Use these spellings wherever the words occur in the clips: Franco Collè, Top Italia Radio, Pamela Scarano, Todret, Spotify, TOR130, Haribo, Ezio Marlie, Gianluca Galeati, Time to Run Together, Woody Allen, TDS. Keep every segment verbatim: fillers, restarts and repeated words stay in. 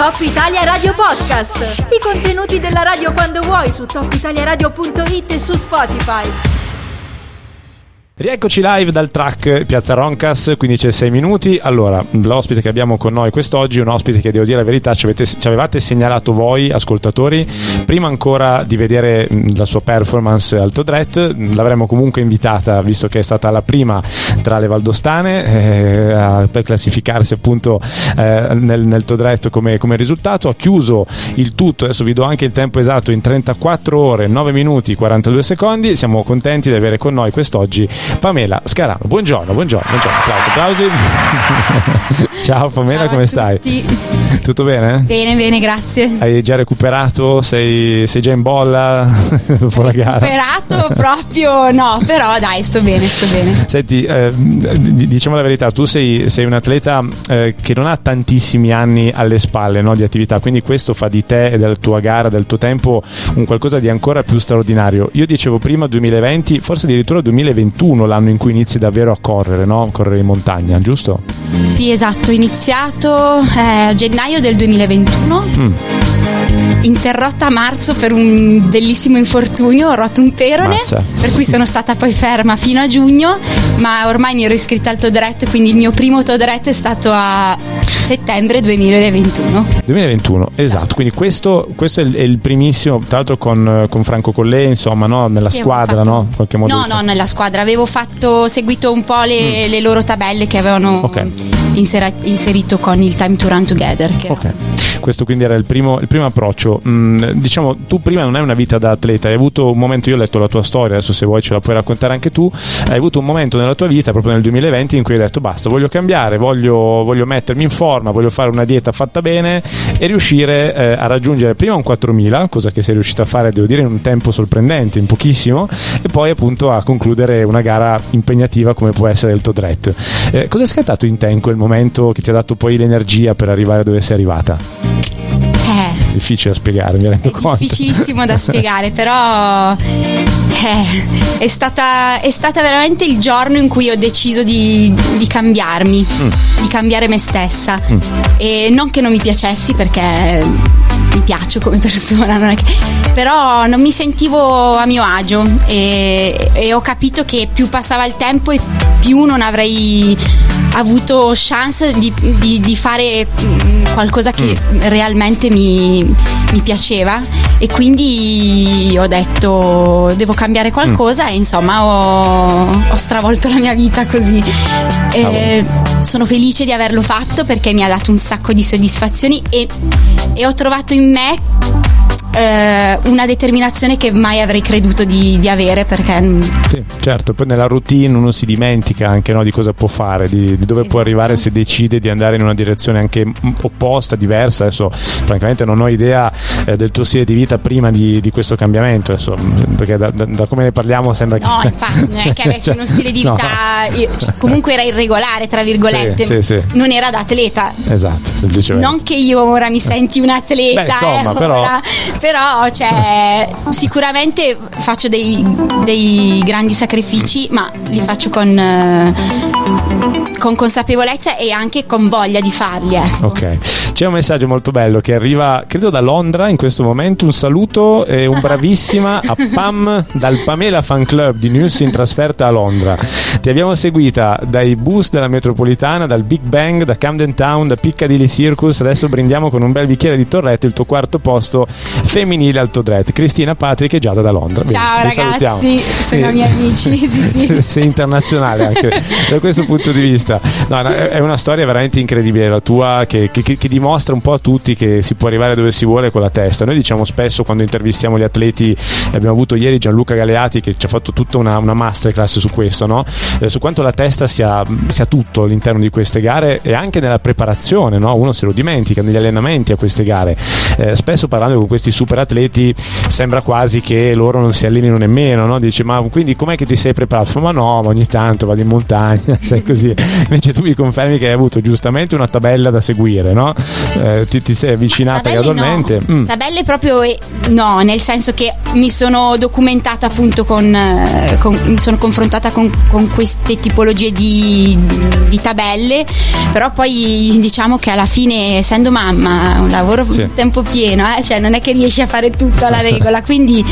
Top Italia Radio Podcast. I contenuti della radio quando vuoi su top italia radio punto it e su Spotify. Rieccoci live dal track Piazza Roncas, quindici e sei minuti. Allora, l'ospite che abbiamo con noi quest'oggi è un ospite che, devo dire la verità, ci, avete, ci avevate segnalato voi, ascoltatori, prima ancora di vedere la sua performance al Todret. L'avremmo comunque invitata, visto che è stata la prima tra le valdostane eh, a, per classificarsi appunto eh, nel, nel Todret come, come risultato. Ha chiuso il tutto, adesso vi do anche il tempo esatto, in trentaquattro ore, nove minuti, quarantadue secondi. Siamo contenti di avere con noi quest'oggi Pamela Scarano. Buongiorno, buongiorno, buongiorno. Applausi, applausi. Ciao Pamela, ciao, come stai? Tutto bene? Bene, bene, grazie. Hai già recuperato? Sei, sei già in bolla dopo la gara? Recuperato proprio no, però dai, sto bene, sto bene. Senti, eh, diciamo la verità, tu sei, sei un atleta eh, che non ha tantissimi anni alle spalle, no, di attività, quindi questo fa di te e della tua gara, del tuo tempo, un qualcosa di ancora più straordinario. Io dicevo prima duemilaventi, forse addirittura duemilaventuno, l'anno in cui inizi davvero a correre, no? Correre in montagna, giusto? Sì, esatto, ho iniziato a eh, gennaio del duemilaventuno. Mm. Interrotta a marzo per un bellissimo infortunio, ho rotto un perone. Mazza. Per cui sono stata poi ferma fino a giugno, ma ormai mi ero iscritta al Todret, quindi il mio primo Todret è stato a settembre duemilaventuno. duemilaventuno, esatto, quindi questo, questo è, il, è il primissimo, tra l'altro con, con Franco Collè, insomma, no? Nella sì, squadra, fatto... no? In qualche modo. No, no, nella squadra, avevo fatto, seguito un po' le, mm. le loro tabelle che avevano okay. insera- inserito con il Time to Run Together. Che ok, era... questo quindi era il primo, il primo approccio. Mm, diciamo, tu prima non hai una vita da atleta, hai avuto un momento, io ho letto la tua storia, adesso se vuoi ce la puoi raccontare anche tu, hai avuto un momento nella tua vita, proprio nel duemilaventi, in cui hai detto basta, voglio cambiare, voglio, voglio mettermi in forma, voglio fare una dieta fatta bene e riuscire eh, a raggiungere prima un quattromila, cosa che sei riuscita a fare, devo dire, in un tempo sorprendente, in pochissimo, e poi appunto a concludere una gara impegnativa come può essere il Todret. Eh, cosa è scattato in te in quel momento che ti ha dato poi l'energia per arrivare dove sei arrivata? Eh, difficile da spiegare, mi rendo conto. Difficilissimo da spiegare, però eh, è stata è stata veramente il giorno in cui ho deciso di, di cambiarmi, mm. di cambiare me stessa. Mm. E non che non mi piacessi, perché mi piaccio come persona, non è che... però non mi sentivo a mio agio e, e ho capito che più passava il tempo e più non avrei avuto chance di, di, di fare qualcosa che mm. realmente mi, mi piaceva, e quindi ho detto devo cambiare qualcosa mm. e insomma ho, ho stravolto la mia vita così. E sono felice di averlo fatto perché mi ha dato un sacco di soddisfazioni e, e ho trovato in me una determinazione che mai avrei creduto di, di avere, perché sì, certo, poi nella routine uno si dimentica anche, no, di cosa può fare, di, di dove esatto. può arrivare se decide di andare in una direzione anche opposta, diversa. Adesso francamente non ho idea eh, del tuo stile di vita prima di, di questo cambiamento, adesso, perché da, da, da come ne parliamo sembra che no, infatti non è che avessi cioè, uno stile di vita no. io, cioè, comunque era irregolare tra virgolette, sì, sì, sì. non era da atleta, esatto, semplicemente. Non che io ora mi senti un atleta. Beh, insomma, eh, però ora, però cioè, sicuramente faccio dei, dei grandi sacrifici, ma li faccio con, eh, con consapevolezza e anche con voglia di farli, ecco. Ok, c'è un messaggio molto bello che arriva credo da Londra in questo momento, un saluto e un bravissima a Pam dal Pamela Fan Club di News in trasferta a Londra. Ti abbiamo seguita dai bus della metropolitana, dal Big Bang, da Camden Town, da Piccadilly Circus, adesso brindiamo con un bel bicchiere di Todret il tuo quarto posto femminile al Todret. Cristina, Patrick e Giada da Londra. Ciao bene, ragazzi, sono eh, miei amici. Sì, sì. Sei internazionale anche da questo punto di vista. No, è una storia veramente incredibile la tua, che, che, che dimostra un po' a tutti che si può arrivare dove si vuole con la testa. Noi diciamo spesso quando intervistiamo gli atleti, abbiamo avuto ieri Gianluca Galeati che ci ha fatto tutta una, una masterclass su questo, no? Eh, su quanto la testa sia, sia tutto all'interno di queste gare e anche nella preparazione, no? Uno se lo dimentica negli allenamenti a queste gare. Eh, spesso parlando con questi super atleti sembra quasi che loro non si allenino nemmeno, no? Dice ma quindi com'è che ti sei preparato? Ma no, ma ogni tanto vado in montagna, sai, così. Invece tu mi confermi che hai avuto giustamente una tabella da seguire, no? eh, ti, ti sei avvicinata tabelle gradualmente? No. Mm. Tabelle proprio e, no, nel senso che mi sono documentata appunto con, eh, con mi sono confrontata con, con queste tipologie di, di tabelle, però poi diciamo che alla fine, essendo mamma, un lavoro a sì. tempo pieno, eh, cioè non è che riesci a fare tutto alla regola, quindi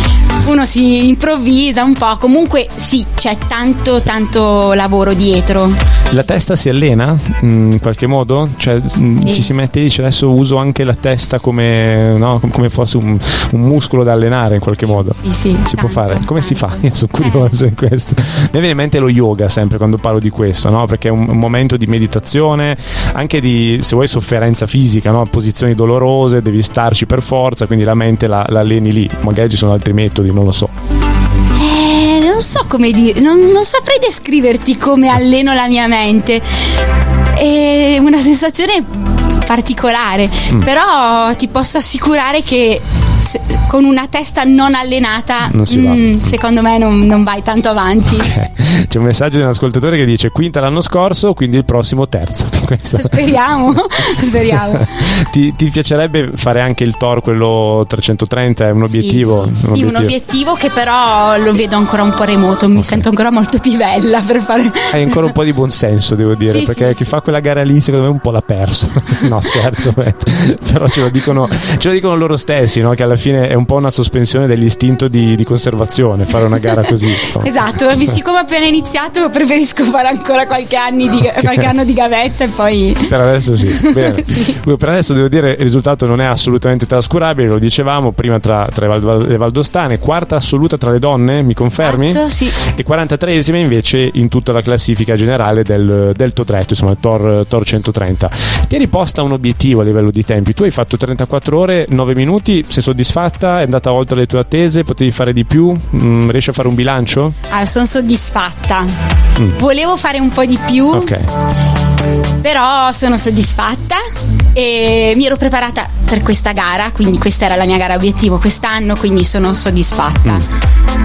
uno si improvvisa un po', comunque sì, c'è tanto tanto lavoro dietro. La testa si allena in qualche modo? Cioè sì. ci si mette e dice adesso uso anche la testa come, no, come fosse un, un muscolo da allenare in qualche modo? Sì, sì, si tanto, può fare? Come tanto. Si fa? Io sono curioso eh. in questo. Mi viene in mente lo yoga sempre quando parlo di questo, no? Perché è un, un momento di meditazione, anche di, se vuoi, sofferenza fisica, no? Posizioni dolorose, devi starci per forza, quindi la mente la, la alleni lì. Magari ci sono altri metodi, non lo so. Non so come dire, non, non saprei descriverti come alleno la mia mente. È una sensazione particolare, mm. però ti posso assicurare che se, con una testa non allenata non mm, secondo me non, non vai tanto avanti. Okay. C'è un messaggio di un ascoltatore che dice quinta l'anno scorso, quindi il prossimo terza. Questa. Speriamo, speriamo. ti, ti piacerebbe fare anche il T O R, quello trecentotrenta? È un obiettivo? Sì, sì. Un, sì obiettivo. Un obiettivo che però lo vedo ancora un po' remoto, mi okay. sento ancora molto pivella per fare. Hai ancora un po' di buonsenso, devo dire, sì, perché sì, chi sì. fa quella gara lì secondo me un po' l'ha perso. No, scherzo. Però ce lo dicono, ce lo dicono loro stessi, no? Che alla fine è un po' una sospensione dell'istinto di, di conservazione fare una gara così. Esatto, siccome ho appena iniziato preferisco fare ancora qualche, anni di, okay. qualche anno di gavetta e poi per adesso sì. Bene. Sì, per adesso devo dire il risultato non è assolutamente trascurabile, lo dicevamo prima tra, tra le valdostane, quarta assoluta tra le donne, mi confermi? Esatto, sì. E quarantatreesima invece in tutta la classifica generale del, del Todret, insomma il T O R centotrenta. Ti eri posta un obiettivo a livello di tempi, tu hai fatto trentaquattro ore nove minuti, sei soddisfatta? È andata oltre le tue attese? Potevi fare di più? Mm, riesci a fare un bilancio? Ah, sono soddisfatta. Mm. Volevo fare un po' di più. Ok. Però sono soddisfatta e mi ero preparata per questa gara, quindi questa era la mia gara obiettivo quest'anno, quindi sono soddisfatta. Mm.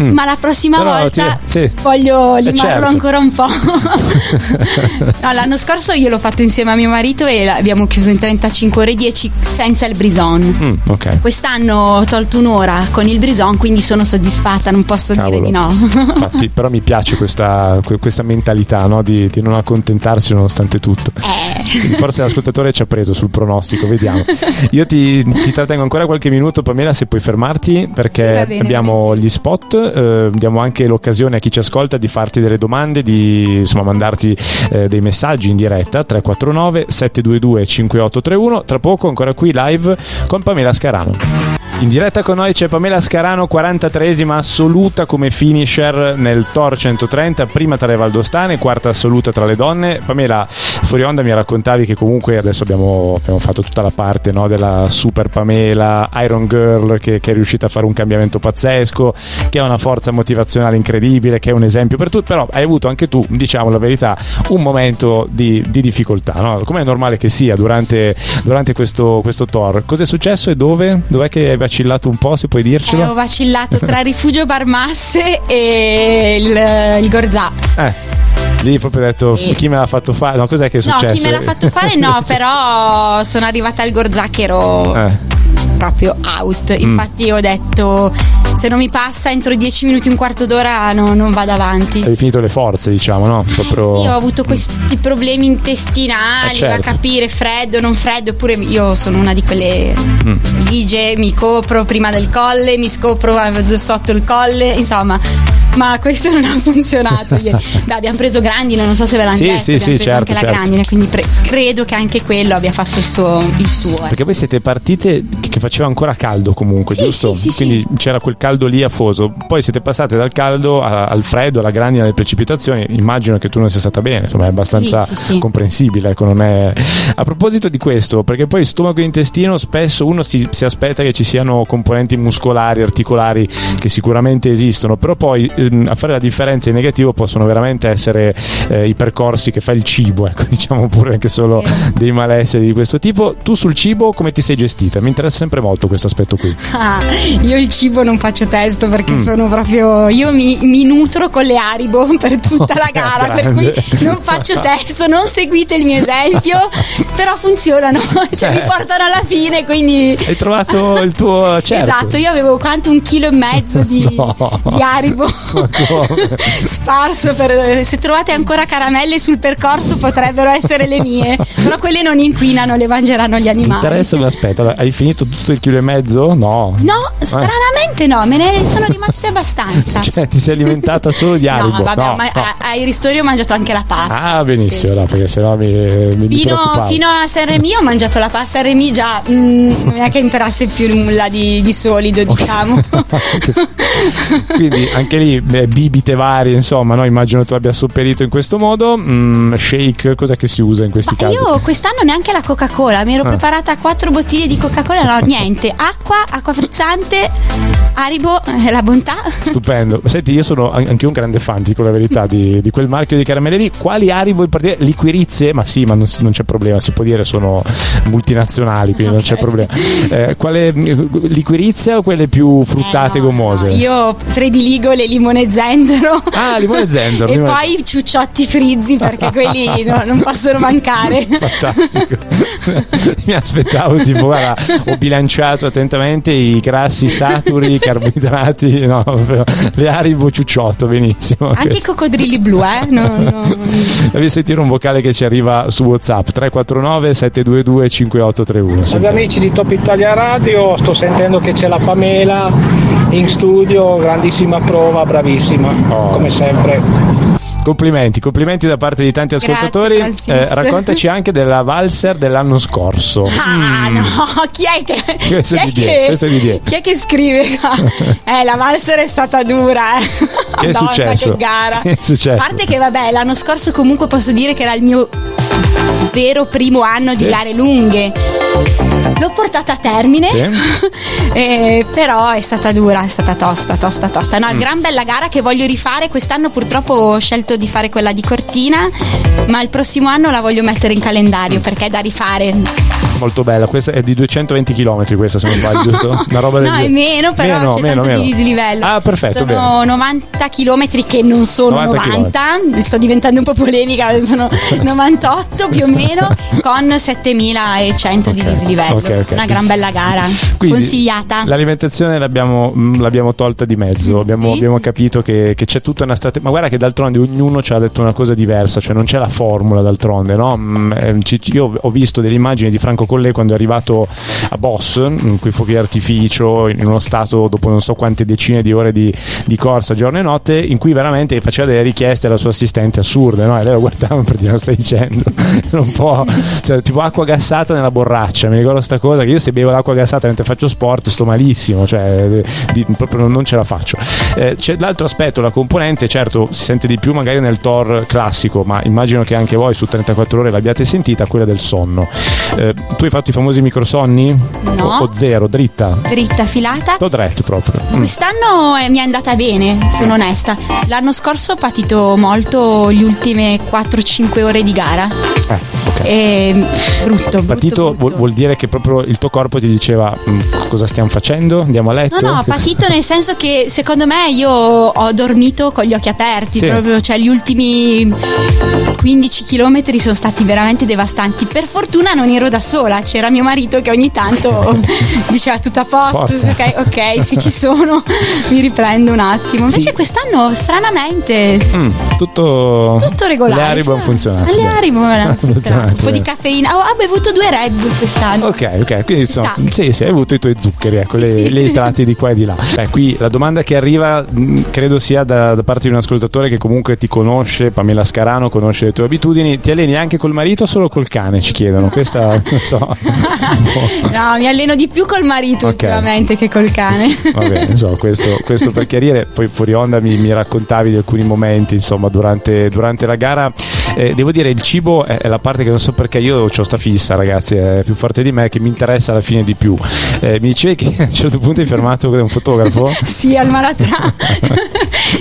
Mm. Ma la prossima Però volta ti... sì. voglio limarlo eh certo. ancora un po'. No, l'anno scorso io l'ho fatto insieme a mio marito e abbiamo chiuso in trentacinque ore e dieci senza il brison. Mm, okay. Quest'anno ho tolto un'ora con il brison, quindi sono soddisfatta, non posso Cavolo. dire di no. Infatti, però mi piace questa, questa mentalità, no? di, di non accontentarsi nonostante tutto. Eh. Forse l'ascoltatore ci ha preso sul pronostico, vediamo. Io ti, ti trattengo ancora qualche minuto, Pamela, se puoi fermarti, perché sì, va bene, abbiamo va bene. gli spot. Eh, diamo anche l'occasione a chi ci ascolta di farti delle domande, di insomma mandarti eh, dei messaggi in diretta tre quattro nove sette due due cinque otto tre uno. Tra poco ancora qui live con Pamela Scarano. In diretta con noi c'è Pamela Scarano, quarantatreesima assoluta come finisher nel T O R centotrenta, prima tra le valdostane, quarta assoluta tra le donne. Pamela, fuori onda mi raccontavi che comunque adesso abbiamo, abbiamo fatto tutta la parte, no, della super Pamela, Iron Girl che, che è riuscita a fare un cambiamento pazzesco, che ha una forza motivazionale incredibile, che è un esempio per tutti, però hai avuto anche tu, diciamo la verità, un momento di, di difficoltà, no? Come è normale che sia durante, durante questo, questo T O R. Cos'è successo e dove? Dov'è che hai vacillato un po', se puoi dircelo? Eh, ho vacillato tra Rifugio Barmasse e il, il Gorzà. Eh. Lì proprio ho detto sì. chi me l'ha fatto fare? No, cos'è che è successo? No, chi me l'ha fatto fare no, però sono arrivata al Gorzà che ero eh. proprio out. Infatti mm. ho detto se non mi passa entro dieci minuti, un quarto d'ora no, non vado avanti. Hai finito le forze, diciamo, no? Proprio... Eh sì, ho avuto questi problemi intestinali, eh certo. da capire freddo, non freddo, eppure io sono una di quelle mm. ligie, mi copro prima del colle, mi scopro sotto il colle, insomma... Ma questo non ha funzionato ieri. Beh, abbiamo preso grandine, non so se ve l'hanno sì, detto. Sì, abbiamo sì, preso certo, anche certo. la grandine, quindi pre- credo che anche quello abbia fatto il suo, il suo. Perché voi siete partite che faceva ancora caldo comunque, sì, giusto? Sì, sì, quindi sì. c'era quel caldo lì afoso. Poi siete passate dal caldo a, al freddo, alla grandine, alle precipitazioni. Immagino che tu non sia stata bene, insomma è abbastanza sì, sì, sì. comprensibile, ecco, non è... A proposito di questo, perché poi stomaco e intestino spesso uno si, si aspetta che ci siano componenti muscolari, articolari, che sicuramente esistono, però poi a fare la differenza in negativo possono veramente essere eh, i percorsi che fa il cibo, ecco, diciamo, pure anche solo dei malesseri di questo tipo. Tu sul cibo come ti sei gestita? Mi interessa sempre molto questo aspetto qui. Ah, io il cibo non faccio testo perché mm. sono proprio, io mi, mi nutro con le Haribo per tutta la gara, per cui non faccio testo, non seguite il mio esempio, però funzionano, cioè eh. mi portano alla fine, quindi hai trovato il tuo certo. Esatto, io avevo quanto un chilo e mezzo di, no. di Haribo sparso per, se trovate ancora caramelle sul percorso potrebbero essere le mie, però quelle non inquinano, le mangeranno gli animali. Adesso mi aspetta, hai finito tutto il chilo e mezzo? No, no, stranamente eh. no, me ne sono rimaste abbastanza. Cioè ti sei alimentata solo di Haribo? No, vabbè, no, ma no. ai ristori ho mangiato anche la pasta. Ah, benissimo, sì, no, sì. Perché sennò mi, mi fino, fino a Sanremo ho mangiato la pasta Sanremo già, mm, non è che interasse più nulla di, di solido, okay. diciamo. Quindi anche lì beh, bibite varie, insomma, no? Immagino tu abbia sopperito in questo modo. Mm, shake, cosa che si usa in questi ma casi? Io quest'anno neanche la Coca-Cola, mi ero ah. preparata quattro bottiglie di Coca-Cola, no, niente, acqua, acqua frizzante, Haribo, eh, la bontà. Stupendo. Senti, io sono anche un grande fan, dico la verità, di, di quel marchio di caramelle lì. Quali Haribo in particolare? Liquirizie? Ma sì, ma non, non c'è problema, si può dire, sono multinazionali, quindi okay. non c'è problema. Eh, quale liquirizia o quelle più fruttate, eh, no, gommose? No. Io prediligo le limone zenzero. Ah, limone zenzero. E limone... poi ciucciotti frizzi, perché quelli no, non possono mancare. Fantastico. Mi aspettavo tipo, guarda, ho bilanciato attentamente i grassi saturi, i carboidrati, no, le Haribo ciucciotto, benissimo. Anche questo. I coccodrilli blu, eh? No, no. Devi sentire un vocale che ci arriva su WhatsApp, tre quattro nove sette due due cinque otto tre uno. Salve amici di Top Italia Radio, sto sentendo che c'è la Pamela in studio, grandissima prova, bravissima, oh. come sempre. Complimenti, complimenti da parte di tanti ascoltatori. Grazie, eh, raccontaci anche della Valser dell'anno scorso. Ah mm. no, chi è che questo chi è, di che, questo è di dietro. Chi è che scrive? Eh, la Valser è stata dura, eh. Che è Madonna, successo? Che gara. Che è successo? A parte che vabbè, l'anno scorso comunque posso dire che era il mio vero primo anno di sì. gare lunghe. L'ho portata a termine, sì. eh, però è stata dura, è stata tosta, tosta, tosta. No, mm. gran bella gara che voglio rifare. Quest'anno purtroppo ho scelto di fare quella di Cortina, ma il prossimo anno la voglio mettere in calendario perché è da rifare. Molto bella, questa è di duecentoventi chilometri, questa se non sbaglio, giusto? Una roba del no, è meno, però meno, c'è meno, tanto meno. Di dislivello. Ah, perfetto, sono bene. novanta chilometri che non sono novanta, novanta. Sto diventando un po' polemica, sono novantotto più o meno con settemilacento okay. di dislivello. Okay, okay. Una gran bella gara. Quindi, consigliata. L'alimentazione l'abbiamo, l'abbiamo tolta di mezzo, abbiamo, sì. abbiamo capito che, che c'è tutta una strategia, ma guarda che d'altronde ognuno ci ha detto una cosa diversa, cioè non c'è la formula d'altronde, no? Io ho visto delle immagini di Franco Collè quando è arrivato a Boss con i fuochi d'artificio in uno stato dopo non so quante decine di ore di, di corsa giorno e notte, in cui veramente faceva delle richieste alla sua assistente assurde, no? E lei lo guardava per dire, lo stai dicendo un po', cioè, tipo acqua gassata nella borraccia, mi ricordo sta cosa che io se bevo l'acqua gassata mentre faccio sport sto malissimo, cioè di, proprio non ce la faccio. Eh, c'è l'altro aspetto, la componente, certo si sente di più magari nel T O R classico, ma immagino che anche voi su trentaquattro ore l'abbiate sentita, quella del sonno. Eh, tu hai fatto i famosi microsonni? No. O, o zero, dritta? Dritta, filata. Todret proprio. Mm. Quest'anno eh, mi è andata bene, sono onesta. L'anno scorso ho patito molto le ultime quattro cinque ore di gara. Eh, ok. E, brutto, patito brutto, brutto. Vuol dire che proprio il tuo corpo ti diceva cosa stiamo facendo? Andiamo a letto? No, no, patito nel senso che secondo me io ho dormito con gli occhi aperti, sì. proprio, cioè gli ultimi quindici chilometri sono stati veramente devastanti. Per fortuna non ero da sola, c'era mio marito che ogni tanto diceva tutto a posto, ok, ok, sì ci sono, mi riprendo un attimo. Invece sì. quest'anno stranamente mm, tutto, tutto regolare. Le Haribo hanno funzionato. Le Haribo hanno funzionato. Un po' di caffeina. Ho, ho bevuto due Red Bull quest'anno. Ok, ok, quindi insomma, sì, sì, hai avuto i tuoi zuccheri, ecco, sì, le, sì. le tratti di qua e di là. Beh, qui la domanda che arriva mh, credo sia da, da parte di un ascoltatore che comunque ti conosce, Pamela Scarano, conosce le tue abitudini. Ti alleni anche col marito o solo col cane? Ci chiedono. Questa non so. No, mi alleno di più col marito okay. ultimamente che col cane. Va bene, so, questo, questo per chiarire. Poi fuori onda mi, mi raccontavi di alcuni momenti, insomma, durante, durante la gara. Eh, devo dire, il cibo è, è la parte che non so perché io ho sta fissa, ragazzi, è più forte di me, che mi interessa alla fine di più. Eh, mi dicevi che a un certo punto hai fermato un fotografo? Sì, al Maratrà.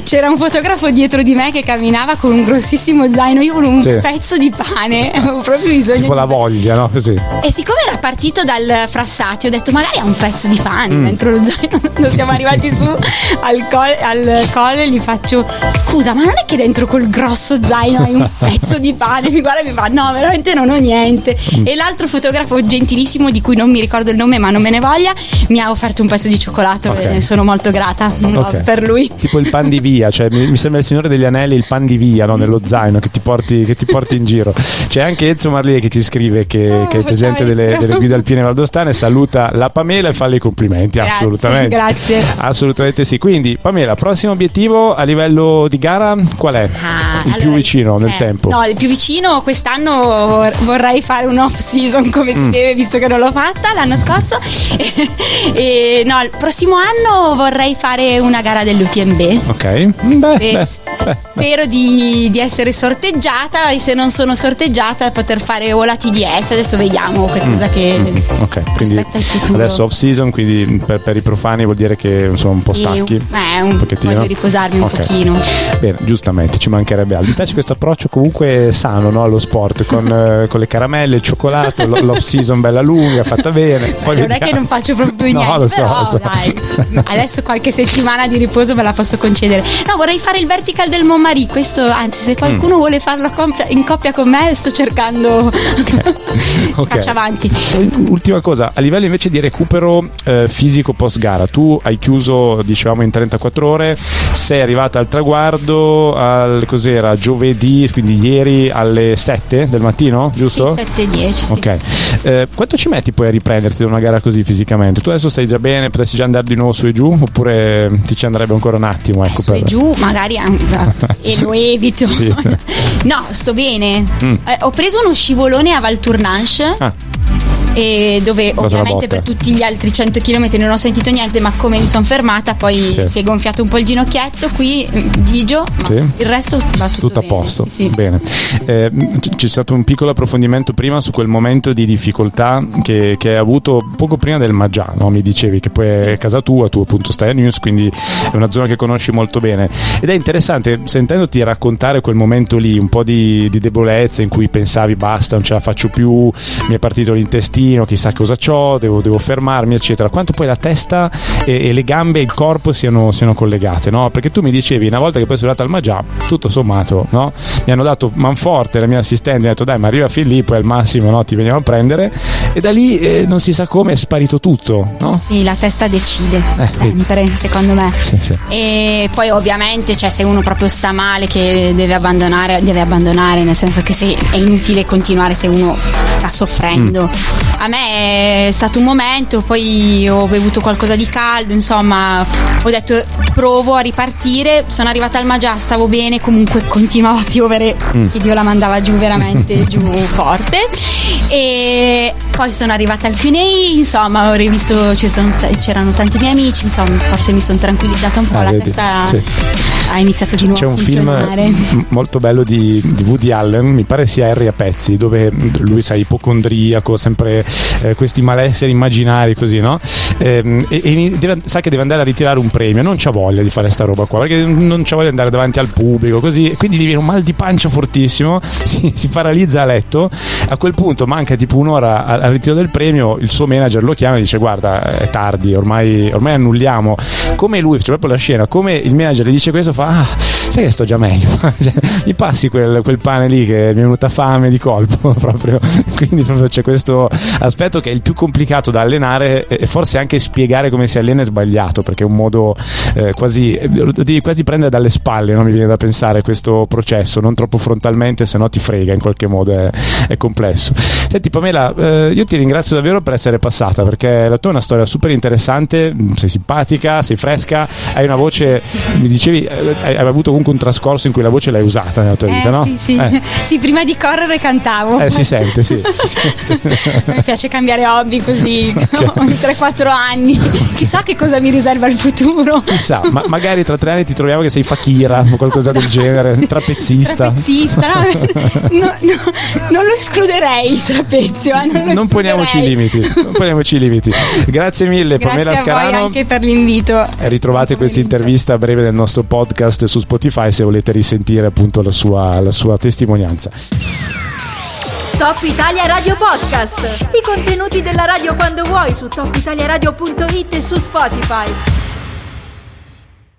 C'era un fotografo dietro di me che camminava con un grossissimo zaino. Io volevo un sì. pezzo di pane, avevo proprio bisogno. Tipo di... la voglia, no? Così. e siccome era partito dal Frassati ho detto magari ha un pezzo di pane mm. dentro lo zaino. Quando siamo arrivati su al, col- al colle gli faccio: scusa, ma non è che dentro quel grosso zaino hai un pezzo di pane? Mi guarda e mi fa: no, veramente non ho niente. mm. E l'altro fotografo gentilissimo, di cui non mi ricordo il nome ma non me ne voglia, mi ha offerto un pezzo di cioccolato, okay. E ne sono molto grata, no, okay. per lui. Tipo il pan di via, cioè mi, mi sembra il Signore degli Anelli, il pan di via, no? Nello zaino che ti porti, che ti porti in giro. C'è anche Ezio Marlie che ci scrive che, oh, che è presente delle, delle guide alpine valdostane, saluta la Pamela e fa i complimenti. Grazie, assolutamente, grazie, assolutamente sì. Quindi Pamela, prossimo obiettivo a livello di gara qual è? Ah, il allora, più vicino nel eh, tempo? No, il più vicino quest'anno vorrei fare un off season come si mm. deve, visto che non l'ho fatta l'anno scorso. E, no, il prossimo anno vorrei fare una gara dell'U T M B. Ok. Beh, e, beh, spero beh. Di, di essere sorteggiata, e se non sono sorteggiata poter fare o la T D S, adesso vediamo che cosa mm. che mm. Okay. Quindi adesso off season, quindi per, per i profani vuol dire che sono un po' stacchi, eh, un, un voglio riposarmi un okay. pochino. Bene, giustamente, ci mancherebbe altro. Mi piace questo approccio comunque sano, no, allo sport con, con le caramelle, il cioccolato, l'off season bella lunga fatta bene. Poi non vediamo. È che non faccio proprio niente, no, lo so, però, lo so. Dai, adesso qualche settimana di riposo me la posso concedere. No, vorrei fare il vertical del Montmartre, questo, anzi, se qualcuno mm. vuole farlo in coppia con me sto cercando, okay. okay. faccia avanti. Ultima cosa, a livello invece di recupero eh, fisico post gara, tu hai chiuso dicevamo in trentaquattro ore, sei arrivata al traguardo al, cos'era, giovedì, quindi ieri alle sette del mattino, giusto? Sì, sette e dieci, sì. Ok, eh, quanto ci metti poi a riprenderti da una gara così fisicamente? Tu adesso stai già bene, potresti già andare di nuovo su e giù, oppure ti ci andrebbe ancora un attimo, ecco, su per... e giù magari e lo evito. Sì. No, sto bene. mm. eh, ho preso uno scivolone a Val Tournanche, ah. e dove ovviamente per tutti gli altri cento chilometri non ho sentito niente, ma come mi sono fermata poi sì. si è gonfiato un po' il ginocchietto qui, Gigio, ma sì. il resto va tutto, tutto bene, a posto. Sì, sì. Bene, eh, c- c'è stato un piccolo approfondimento prima su quel momento di difficoltà che, che hai avuto poco prima del Maggià, no? Mi dicevi che poi sì. è casa tua, tu appunto stai a News, quindi è una zona che conosci molto bene, ed è interessante sentendoti raccontare quel momento lì, un po' di, di debolezza in cui pensavi basta, non ce la faccio più, mi è partito l'intestino, chissà cosa c'ho, devo, devo fermarmi eccetera, quanto poi la testa e, e le gambe e il corpo siano, siano collegate, no? Perché tu mi dicevi, una volta che poi sono andata al Maggià, tutto sommato, no? Mi hanno dato manforte, la mia assistente mi ha detto dai, ma arriva fin lì, poi al massimo, no, ti veniamo a prendere, e da lì eh, non si sa come è sparito tutto, no? Sì, la testa decide eh, sempre, sì. secondo me sì, sì. E poi ovviamente, cioè, se uno proprio sta male che deve abbandonare, deve abbandonare, nel senso che se è inutile continuare se uno sta soffrendo. mm. A me è stato un momento, poi ho bevuto qualcosa di caldo, insomma ho detto provo a ripartire, sono arrivata al Maggià, stavo bene, comunque continuava a piovere, mm. che Dio la mandava giù veramente giù forte, e poi sono arrivata al Cunei, insomma ho rivisto, ci sono, c'erano tanti miei amici, insomma forse mi sono tranquillizzata un po', ah, la vedi, testa sì. ha iniziato di nuovo a funzionare. C'è un film molto bello di, di Woody Allen, mi pare sia Harry a pezzi, dove lui, sai, ipocondriaco, sempre Eh, questi malesseri immaginari così, no? Eh, e, e deve, sa che deve andare a ritirare un premio, non c'ha voglia di fare sta roba qua, perché non c'ha voglia di andare davanti al pubblico così, quindi gli viene un mal di pancia fortissimo, si, si paralizza a letto. A quel punto manca tipo un'ora al, al ritiro del premio, il suo manager lo chiama e dice guarda è tardi, ormai, ormai annulliamo, come lui, c'è cioè proprio la scena, come il manager le dice questo fa ah, sai che sto già meglio, cioè, mi passi quel, quel pane lì che mi è venuta fame di colpo proprio. Quindi proprio c'è questo aspetto che è il più complicato da allenare, e forse anche spiegare come si allena è sbagliato, perché è un modo eh, quasi di quasi prendere dalle spalle, no? Mi viene da pensare questo processo, non troppo frontalmente, se no ti frega in qualche modo, è, è complesso. Senti Pamela, eh, io ti ringrazio davvero per essere passata, perché la tua è una storia super interessante, sei simpatica, sei fresca, hai una voce, mi dicevi, hai, hai avuto comunque un trascorso in cui la voce l'hai usata nella tua eh, vita, no? Sì, sì. Eh. sì, prima di correre cantavo. Eh, si sente, sì, si sente. Mi piace cambiare hobby così, okay. ogni tre quattro anni, chissà che cosa mi riserva il futuro, chissà, ma magari tra tre anni ti troviamo che sei Fakira o qualcosa del genere, sì. trapezzista trapezzista no, no, non lo escluderei il trapezio, eh, non, non poniamoci i limiti, non poniamoci i limiti. Grazie mille, grazie Pamela Scarano, grazie a voi anche per l'invito. Ritrovate questa intervista a breve nel nostro podcast su Spotify se volete risentire appunto la sua, la sua testimonianza. Top Italia Radio Podcast. I contenuti della radio quando vuoi su top italia radio punto it e su Spotify.